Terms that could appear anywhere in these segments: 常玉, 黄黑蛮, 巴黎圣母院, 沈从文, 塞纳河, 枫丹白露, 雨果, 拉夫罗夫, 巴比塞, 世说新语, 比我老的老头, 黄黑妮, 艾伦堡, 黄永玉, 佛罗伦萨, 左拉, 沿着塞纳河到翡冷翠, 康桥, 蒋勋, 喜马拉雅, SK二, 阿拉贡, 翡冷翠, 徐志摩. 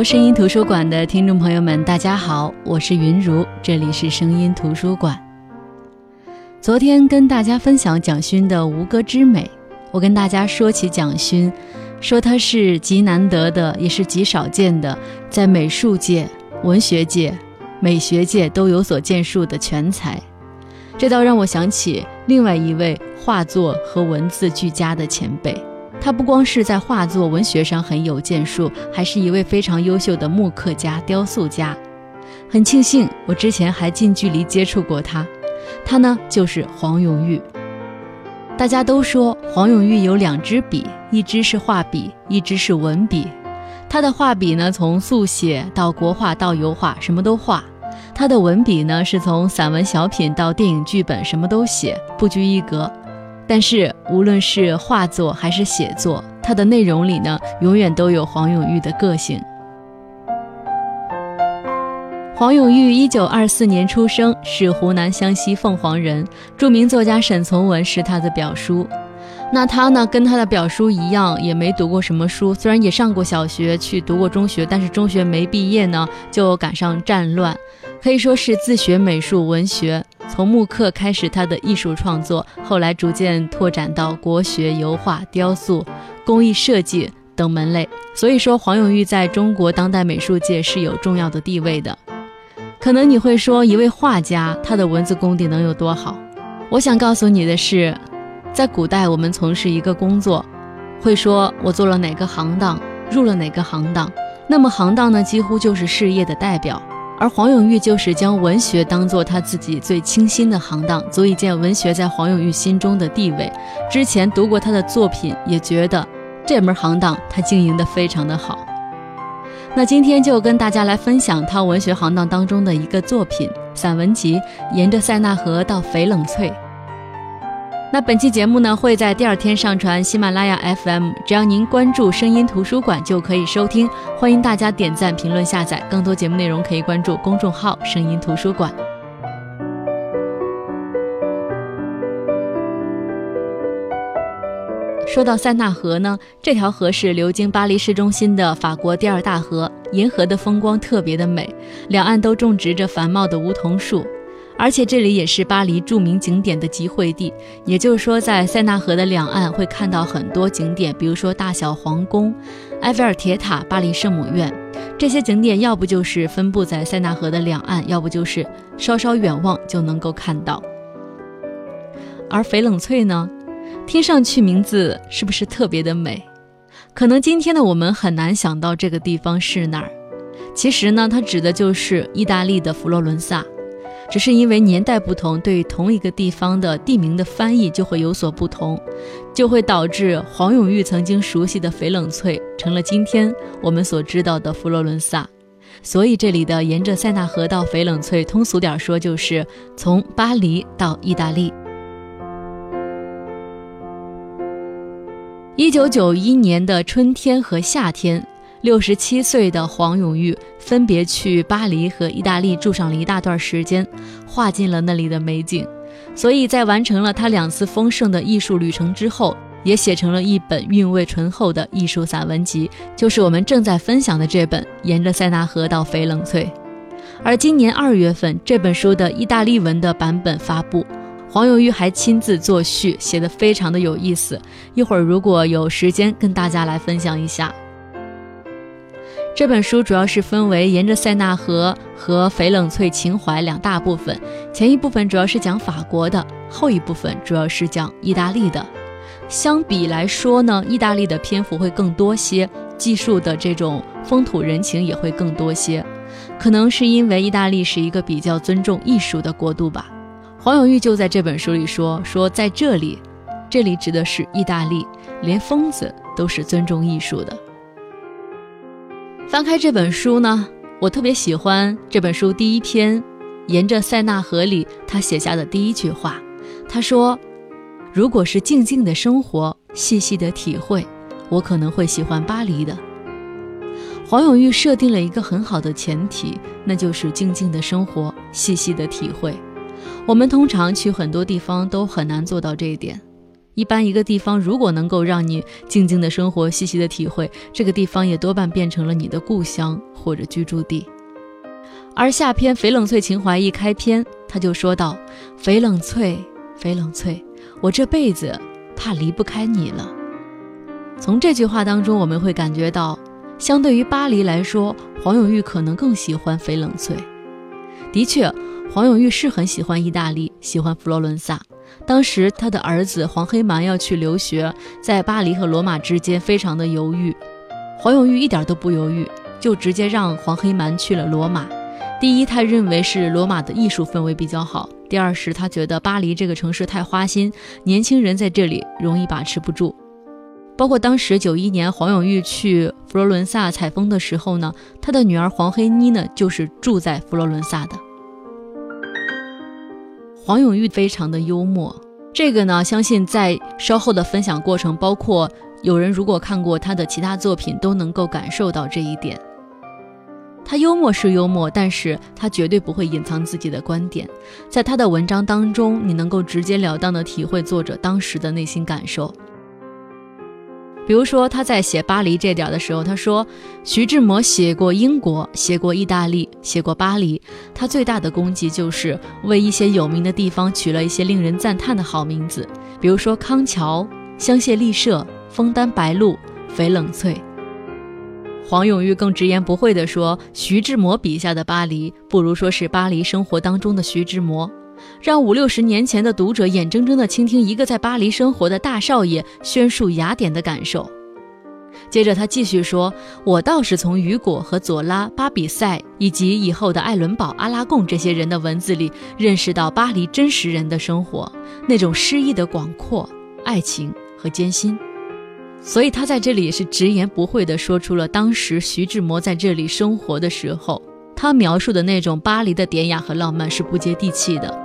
由声音图书馆的听众朋友们，大家好，我是云如，这里是声音图书馆。昨天跟大家分享蒋勋的《吴歌之美》，我跟大家说起蒋勋，说他是极难得的，也是极少见的，在美术界、文学界、美学界都有所建树的全才。这倒让我想起另外一位画作和文字俱佳的前辈，他不光是在画作文学上很有建树，还是一位非常优秀的木刻家、雕塑家。很庆幸我之前还近距离接触过他，他呢就是黄永玉。大家都说黄永玉有两支笔，一支是画笔，一支是文笔。他的画笔呢，从速写到国画到油画什么都画，他的文笔呢，是从散文小品到电影剧本什么都写，不拘一格。但是无论是画作还是写作，它的内容里呢，永远都有黄永玉的个性。黄永玉1924年出生，是湖南湘西凤凰人，著名作家沈从文是他的表叔。那他呢，跟他的表叔一样，也没读过什么书，虽然也上过小学，去读过中学，但是中学没毕业呢，就赶上战乱，可以说是自学美术文学。从木刻开始他的艺术创作，后来逐渐拓展到国学、油画、雕塑、工艺设计等门类。所以说黄永玉在中国当代美术界是有重要的地位的。可能你会说，一位画家他的文字功底能有多好？我想告诉你的是，在古代我们从事一个工作，会说我做了哪个行当，入了哪个行当，那么行当呢，几乎就是事业的代表。而黄永玉就是将文学当作他自己最倾心的行当，足以见文学在黄永玉心中的地位。之前读过他的作品，也觉得这门行当他经营得非常的好。那今天就跟大家来分享他文学行当当中的一个作品，散文集《沿着塞纳河到翡冷翠》。那本期节目呢，会在第二天上传喜马拉雅 FM， 只要您关注声音图书馆就可以收听，欢迎大家点赞、评论、下载，更多节目内容可以关注公众号声音图书馆。说到塞纳河呢，这条河是流经巴黎市中心的法国第二大河，沿河的风光特别的美，两岸都种植着繁茂的梧桐树。而且这里也是巴黎著名景点的集会地，也就是说在塞纳河的两岸会看到很多景点，比如说大小皇宫、埃菲尔铁塔、巴黎圣母院，这些景点要不就是分布在塞纳河的两岸，要不就是稍稍远望就能够看到。而翡冷翠呢，听上去名字是不是特别的美？可能今天的我们很难想到这个地方是哪儿。其实呢，它指的就是意大利的佛罗伦萨，只是因为年代不同，对于同一个地方的地名的翻译就会有所不同，就会导致黄永玉曾经熟悉的翡冷翠成了今天我们所知道的佛罗伦萨。所以这里的沿着塞纳河到翡冷翠，通俗点说就是从巴黎到意大利。1991年的春天和夏天，67岁的黄永玉分别去巴黎和意大利住上了一大段时间，画进了那里的美景。所以在完成了他两次丰盛的艺术旅程之后，也写成了一本韵味醇厚的艺术散文集，就是我们正在分享的这本《沿着塞纳河到翡冷翠》。而今年2月份，这本书的意大利文的版本发布，黄永玉还亲自作序，写得非常的有意思，一会儿如果有时间跟大家来分享一下。这本书主要是分为沿着塞纳河和翡冷翠情怀两大部分，前一部分主要是讲法国的，后一部分主要是讲意大利的。相比来说呢，意大利的篇幅会更多些，记述的这种风土人情也会更多些，可能是因为意大利是一个比较尊重艺术的国度吧。黄永玉就在这本书里说在这里指的是意大利，连疯子都是尊重艺术的。翻开这本书呢，我特别喜欢这本书第一篇《沿着塞纳河》里他写下的第一句话。他说，如果是静静的生活，细细的体会，我可能会喜欢巴黎的。黄永玉设定了一个很好的前提，那就是静静的生活，细细的体会。我们通常去很多地方都很难做到这一点，一般一个地方如果能够让你静静的生活，细细的体会，这个地方也多半变成了你的故乡或者居住地。而下篇《翡冷翠情怀》一开篇，他就说到：翡冷翠，翡冷翠，我这辈子怕离不开你了。从这句话当中，我们会感觉到，相对于巴黎来说，黄永玉可能更喜欢翡冷翠。的确，黄永玉是很喜欢意大利，喜欢佛罗伦萨。当时他的儿子黄黑蛮要去留学，在巴黎和罗马之间非常的犹豫。黄永玉一点都不犹豫，就直接让黄黑蛮去了罗马。第一，他认为是罗马的艺术氛围比较好；第二是他觉得巴黎这个城市太花心，年轻人在这里容易把持不住。包括当时91年黄永玉去佛罗伦萨采风的时候呢，他的女儿黄黑妮呢就是住在佛罗伦萨的。黄永玉非常的幽默，这个呢相信在稍后的分享过程，包括有人如果看过他的其他作品都能够感受到这一点。他幽默是幽默，但是他绝对不会隐藏自己的观点。在他的文章当中，你能够直截了当的体会作者当时的内心感受。比如说他在写巴黎这点的时候，他说徐志摩写过英国，写过意大利，写过巴黎，他最大的功绩就是为一些有名的地方取了一些令人赞叹的好名字，比如说康桥、香榭丽舍、枫丹白露、翡冷翠。黄永玉更直言不讳地说，徐志摩笔下的巴黎不如说是巴黎生活当中的徐志摩，让50-60年前的读者眼睁睁地倾听一个在巴黎生活的大少爷宣述雅典的感受。接着他继续说，我倒是从雨果和左拉、巴比塞以及以后的艾伦堡、阿拉贡这些人的文字里认识到巴黎真实人的生活，那种诗意的广阔、爱情和艰辛。所以他在这里也是直言不讳地说出了当时徐志摩在这里生活的时候，他描述的那种巴黎的典雅和浪漫是不接地气的。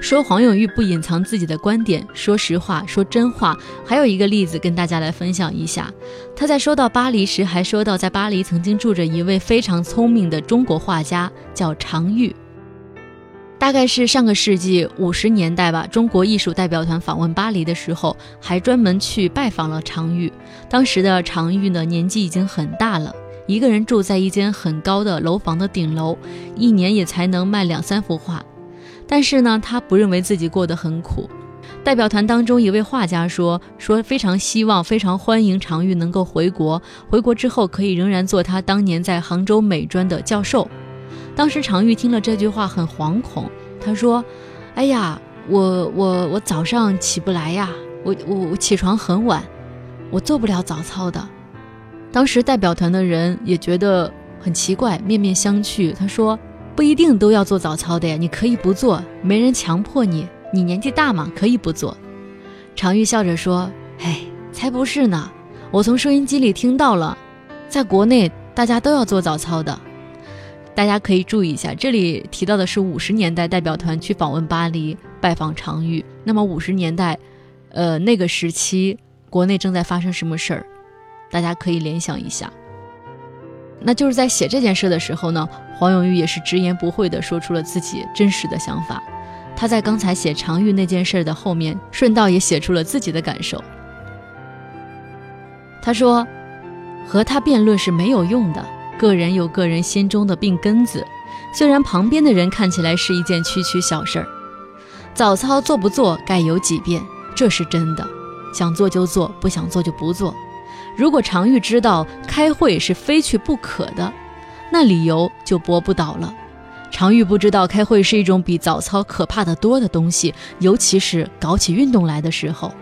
说黄永玉不隐藏自己的观点，说实话，说真话。还有一个例子跟大家来分享一下，他在说到巴黎时还说到，在巴黎曾经住着一位非常聪明的中国画家叫常玉。大概是上个世纪50年代吧，中国艺术代表团访问巴黎的时候，还专门去拜访了常玉。当时的常玉呢，年纪已经很大了，一个人住在一间很高的楼房的顶楼，一年也才能卖2-3幅画。但是呢，他不认为自己过得很苦。代表团当中一位画家说非常希望，非常欢迎常玉能够回国，回国之后可以仍然做他当年在杭州美专的教授。当时常玉听了这句话很惶恐，他说：哎呀，我早上起不来呀，我起床很晚，我做不了早操的。当时代表团的人也觉得很奇怪，面面相觑，他说不一定都要做早操的呀，你可以不做，没人强迫你，你年纪大嘛，可以不做。常玉笑着说：哎，才不是呢，我从收音机里听到了，在国内大家都要做早操的。大家可以注意一下，这里提到的是50年代代表团去访问巴黎，拜访常玉。那么50年代，那个时期国内正在发生什么事儿？大家可以联想一下。那就是在写这件事的时候呢，黄永玉也是直言不讳地说出了自己真实的想法。他在刚才写常玉那件事的后面，顺道也写出了自己的感受。他说：和他辩论是没有用的。个人有个人心中的病根子，虽然旁边的人看起来是一件区区小事儿。早操做不做该有几遍，这是真的，想做就做，不想做就不做。如果常玉知道开会是非去不可的，那理由就驳不倒了。常玉不知道开会是一种比早操可怕得多的东西，尤其是搞起运动来的时候。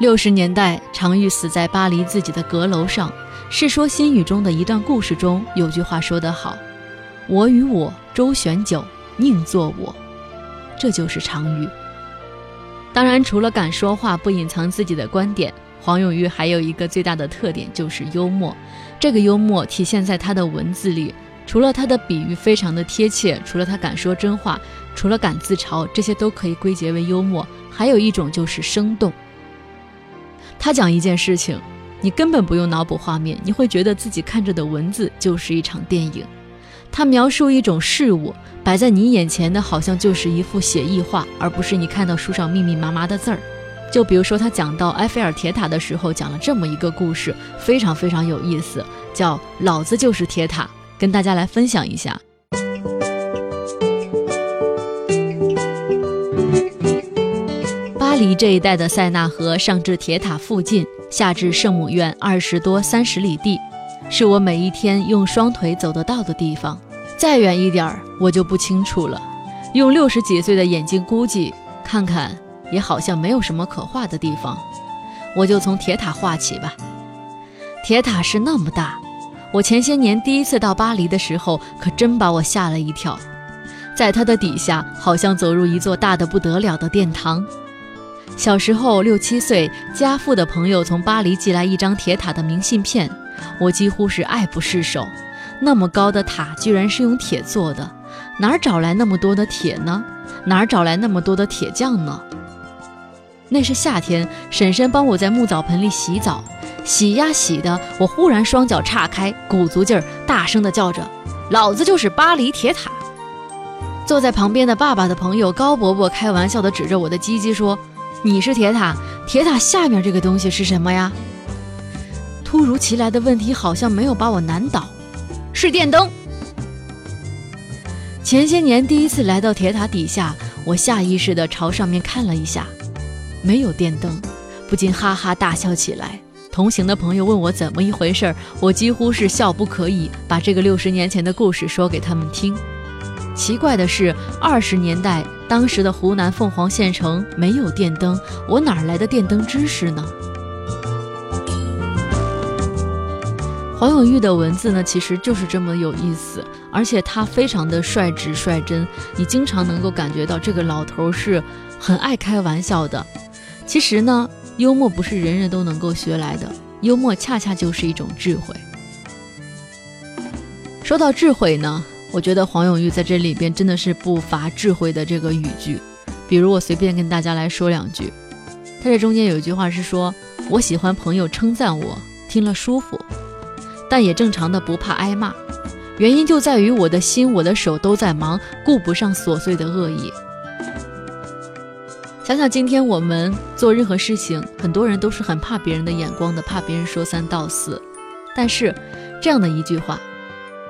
60年代，常玉死在巴黎自己的阁楼上。《世说新语》中的一段故事中有句话说得好，我与我周旋久，宁做我。这就是常玉。当然除了敢说话，不隐藏自己的观点，黄永玉还有一个最大的特点就是幽默。这个幽默体现在他的文字里，除了他的比喻非常的贴切，除了他敢说真话，除了敢自嘲，这些都可以归结为幽默。还有一种就是生动。他讲一件事情，你根本不用脑补画面，你会觉得自己看着的文字就是一场电影。它描述一种事物，摆在你眼前的好像就是一幅写意画，而不是你看到书上密密麻麻的字儿。就比如说他讲到埃菲尔铁塔的时候，讲了这么一个故事，非常非常有意思，叫老子就是铁塔，跟大家来分享一下。巴黎这一带的塞纳河上至铁塔附近，下至圣母院20多30里地，是我每一天用双腿走得到的地方。再远一点我就不清楚了，用60几岁的眼睛估计看看，也好像没有什么可画的地方。我就从铁塔画起吧。铁塔是那么大，我前些年第一次到巴黎的时候可真把我吓了一跳。在它的底下好像走入一座大得不得了的殿堂。小时候6、7岁，家父的朋友从巴黎寄来一张铁塔的明信片，我几乎是爱不释手。那么高的塔居然是用铁做的，哪儿找来那么多的铁呢？哪儿找来那么多的铁匠呢？那是夏天，婶婶帮我在木澡盆里洗澡，洗呀洗的，我忽然双脚岔开，鼓足劲儿，大声地叫着：“老子就是巴黎铁塔！”坐在旁边的爸爸的朋友高伯伯开玩笑地指着我的鸡鸡说：“你是铁塔，铁塔下面这个东西是什么呀？”突如其来的问题好像没有把我难倒，是电灯。前些年第一次来到铁塔底下，我下意识地朝上面看了一下。没有电灯，不禁哈哈大笑起来。同行的朋友问我怎么一回事，我几乎是笑不可以，把这个60年前的故事说给他们听。奇怪的是，20年代当时的湖南凤凰县城没有电灯，我哪来的电灯知识呢？黄永玉的文字呢，其实就是这么有意思，而且他非常的率直率真，你经常能够感觉到这个老头是很爱开玩笑的。其实呢，幽默不是人人都能够学来的，幽默恰恰就是一种智慧。说到智慧呢，我觉得黄永玉在这里边真的是不乏智慧的这个语句。比如我随便跟大家来说两句，他这中间有一句话是说：“我喜欢朋友称赞我，听了舒服，但也正常的不怕挨骂，原因就在于我的心我的手都在忙，顾不上琐碎的恶意。”想想今天我们做任何事情，很多人都是很怕别人的眼光的，怕别人说三道四。但是这样的一句话，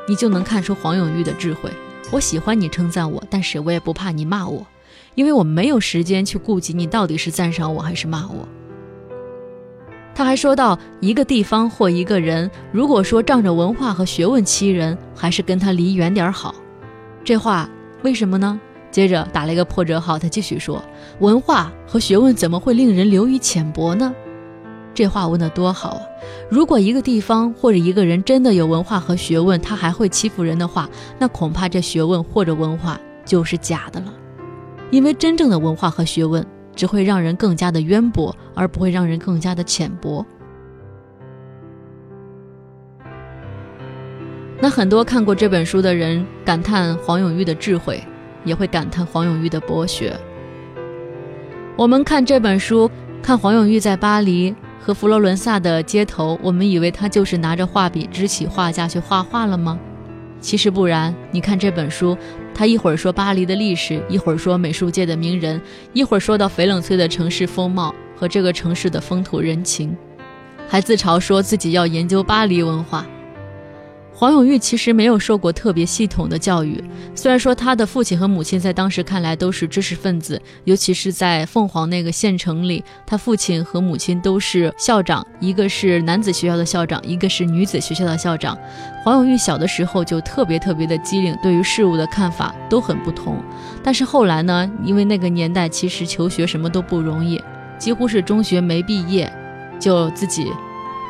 你就能看出黄永玉的智慧。我喜欢你称赞我，但是我也不怕你骂我，因为我没有时间去顾及你到底是赞赏我还是骂我。他还说到，一个地方或一个人，如果说仗着文化和学问欺人，还是跟他离远点好。这话为什么呢？接着打了一个破折号，他继续说：“文化和学问怎么会令人流于浅薄呢？”这话问得多好啊！如果一个地方或者一个人真的有文化和学问，他还会欺负人的话，那恐怕这学问或者文化就是假的了。因为真正的文化和学问只会让人更加的渊博，而不会让人更加的浅薄。那很多看过这本书的人感叹黄永玉的智慧，也会感叹黄永玉的博学。我们看这本书，看黄永玉在巴黎和佛罗伦萨的街头，我们以为他就是拿着画笔支起画架去画画了吗？其实不然，你看这本书，他一会儿说巴黎的历史，一会儿说美术界的名人，一会儿说到翡冷翠的城市风貌和这个城市的风土人情，还自嘲说自己要研究巴黎文化。黄永玉其实没有受过特别系统的教育，虽然说他的父亲和母亲在当时看来都是知识分子，尤其是在凤凰那个县城里，他父亲和母亲都是校长，一个是男子学校的校长，一个是女子学校的校长。黄永玉小的时候就特别的机灵，对于事物的看法都很不同。但是后来呢，因为那个年代其实求学什么都不容易，几乎是中学没毕业就自己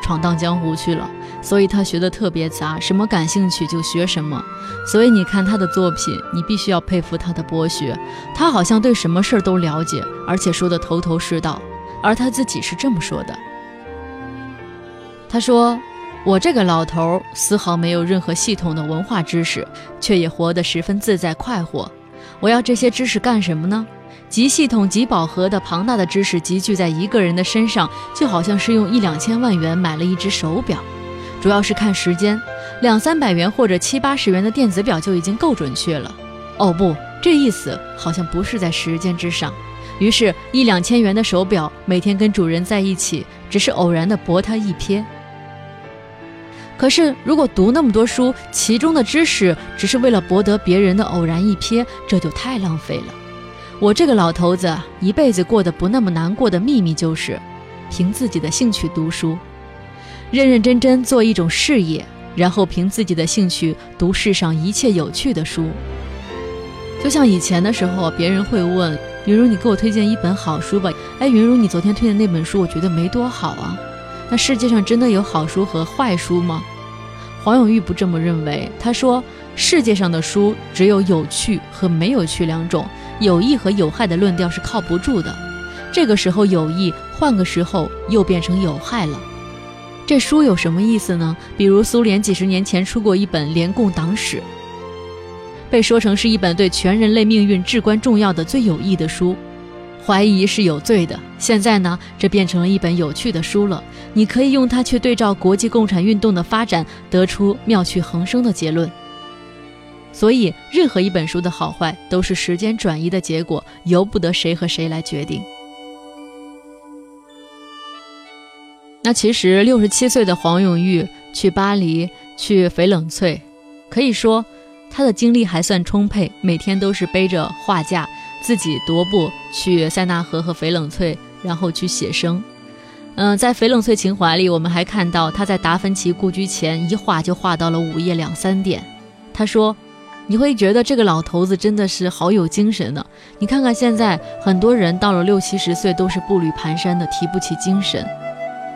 闯荡江湖去了，所以他学得特别杂，什么感兴趣就学什么。所以你看他的作品，你必须要佩服他的博学，他好像对什么事都了解，而且说得头头是道。而他自己是这么说的，他说：“我这个老头丝毫没有任何系统的文化知识，却也活得十分自在快活。我要这些知识干什么呢？极系统极饱和的庞大的知识集聚在一个人的身上，就好像是用1、2千万元买了一只手表，主要是看时间， 200-300元或者70-80元的电子表就已经够准确了。哦不，这意思好像不是在时间之上。于是1-2千元的手表每天跟主人在一起，只是偶然的博他一瞥。可是如果读那么多书，其中的知识只是为了博得别人的偶然一瞥，这就太浪费了。我这个老头子一辈子过得不那么难过的秘密就是凭自己的兴趣读书，认认真真做一种事业，然后凭自己的兴趣读世上一切有趣的书。就像以前的时候，别人会问云如，你给我推荐一本好书吧。哎，云如，你昨天推荐那本书我觉得没多好啊。那世界上真的有好书和坏书吗？黄永玉不这么认为，他说世界上的书只有有趣和没有趣两种，有益和有害的论调是靠不住的。这个时候有益，换个时候又变成有害了。这书有什么意思呢？比如苏联几十年前出过一本《联共党史》，被说成是一本对全人类命运至关重要的最有益的书，怀疑是有罪的。现在呢，这变成了一本有趣的书了，你可以用它去对照国际共产运动的发展，得出妙趣横生的结论。所以任何一本书的好坏都是时间转移的结果，由不得谁和谁来决定。那其实67岁的黄永玉去巴黎，去翡冷翠，可以说他的精力还算充沛，每天都是背着画架自己踱步去塞纳河和翡冷翠，然后去写生。在《翡冷翠情怀》里，我们还看到他在达芬奇故居前一画就画到了午夜2-3点。他说，你会觉得这个老头子真的是好有精神呢。你看看现在很多人到了60-70岁都是步履蹒跚的，提不起精神。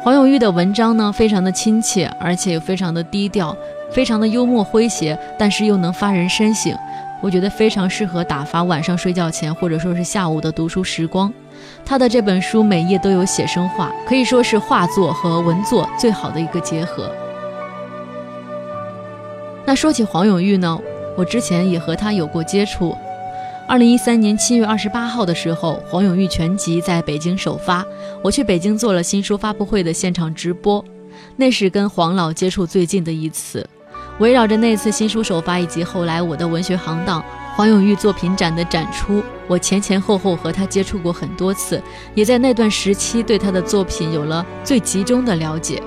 黄永玉的文章呢，非常的亲切，而且也非常的低调，非常的幽默诙谐，但是又能发人深省。我觉得非常适合打发晚上睡觉前或者说是下午的读书时光。他的这本书每页都有写生画，可以说是画作和文作最好的一个结合。那说起黄永玉呢，我之前也和他有过接触。2013年7月28号的时候，黄永玉全集在北京首发，我去北京做了新书发布会的现场直播，那是跟黄老接触最近的一次。围绕着那次新书首发以及后来我的文学行当黄永玉作品展的展出，我前后和他接触过很多次，也在那段时期对他的作品有了最集中的了解。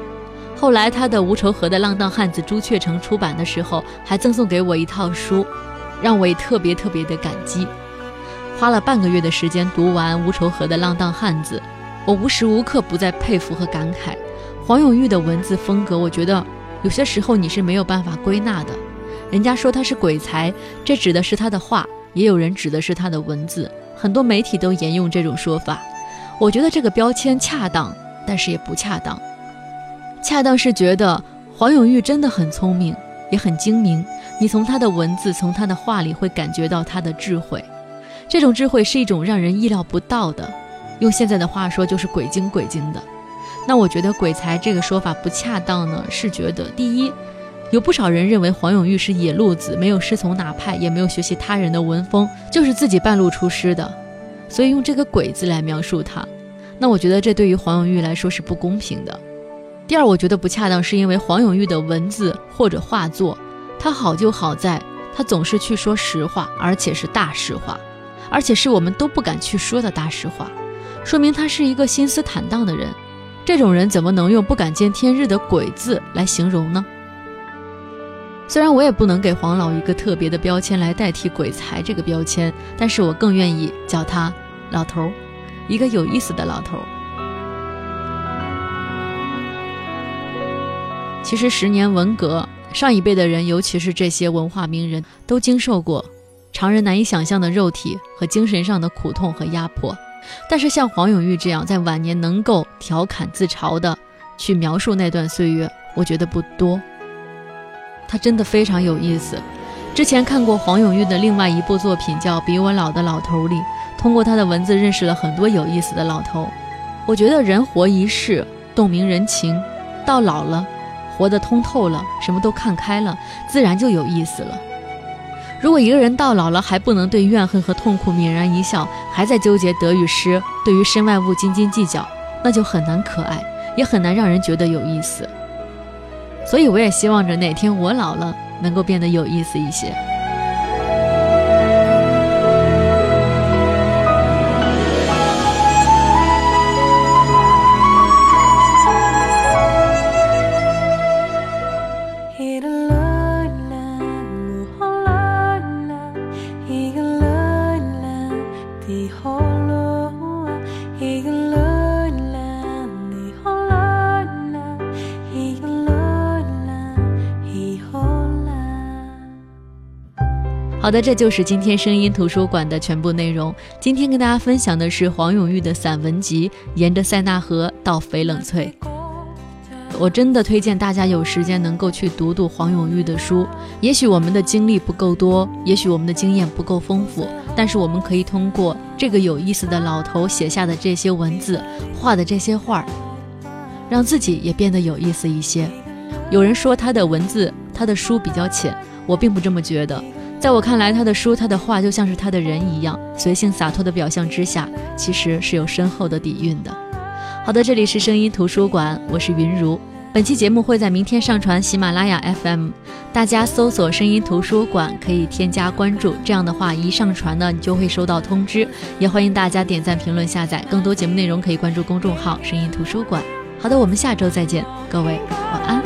后来他的《无仇河的浪荡汉子朱雀城》出版的时候，还赠送给我一套书，让我也特别的感激。花了半个月的时间读完《无仇河的浪荡汉子》，我无时无刻不在佩服和感慨。黄永玉的文字风格，我觉得有些时候你是没有办法归纳的。人家说他是鬼才，这指的是他的画，也有人指的是他的文字，很多媒体都沿用这种说法。我觉得这个标签恰当，但是也不恰当。恰当是觉得黄永玉真的很聪明，也很精明，你从他的文字，从他的画里会感觉到他的智慧。这种智慧是一种让人意料不到的，用现在的话说就是鬼精的。那我觉得鬼才这个说法不恰当呢，是觉得第一，有不少人认为黄永玉是野路子，没有师从哪派，也没有学习他人的文风，就是自己半路出师的，所以用这个鬼字来描述他。那我觉得这对于黄永玉来说是不公平的。第二，我觉得不恰当是因为黄永玉的文字或者画作，他好就好在他总是去说实话，而且是大实话，而且是我们都不敢去说的大实话，说明他是一个心思坦荡的人。这种人怎么能用不敢见天日的鬼字来形容呢？虽然我也不能给黄老一个特别的标签来代替鬼才这个标签，但是我更愿意叫他老头，一个有意思的老头。其实10年文革，上一辈的人，尤其是这些文化名人，都经受过常人难以想象的肉体和精神上的苦痛和压迫。但是像黄永玉这样在晚年能够调侃自嘲的去描述那段岁月，我觉得不多。他真的非常有意思。之前看过黄永玉的另外一部作品叫《比我老的老头》里，通过他的文字认识了很多有意思的老头。我觉得人活一世，洞明人情，到老了活得通透了，什么都看开了，自然就有意思了。如果一个人到老了还不能对怨恨和痛苦泯然一笑，还在纠结得与失，对于身外物斤斤计较，那就很难可爱，也很难让人觉得有意思。所以我也希望着哪天我老了能够变得有意思一些。好的，这就是今天声音图书馆的全部内容。今天跟大家分享的是黄永玉的散文集《沿着塞纳河到翡冷翠》。我真的推荐大家有时间能够去读读黄永玉的书。也许我们的经历不够多，也许我们的经验不够丰富，但是我们可以通过这个有意思的老头写下的这些文字，画的这些画，让自己也变得有意思一些。有人说他的文字，他的书比较浅，我并不这么觉得。在我看来，他的书他的话就像是他的人一样，随性洒脱的表象之下，其实是有深厚的底蕴的。好的，这里是声音图书馆，我是云如。本期节目会在明天上传喜马拉雅 FM， 大家搜索声音图书馆可以添加关注，这样的话一上传呢你就会收到通知。也欢迎大家点赞评论下载，更多节目内容可以关注公众号声音图书馆。好的，我们下周再见，各位晚安。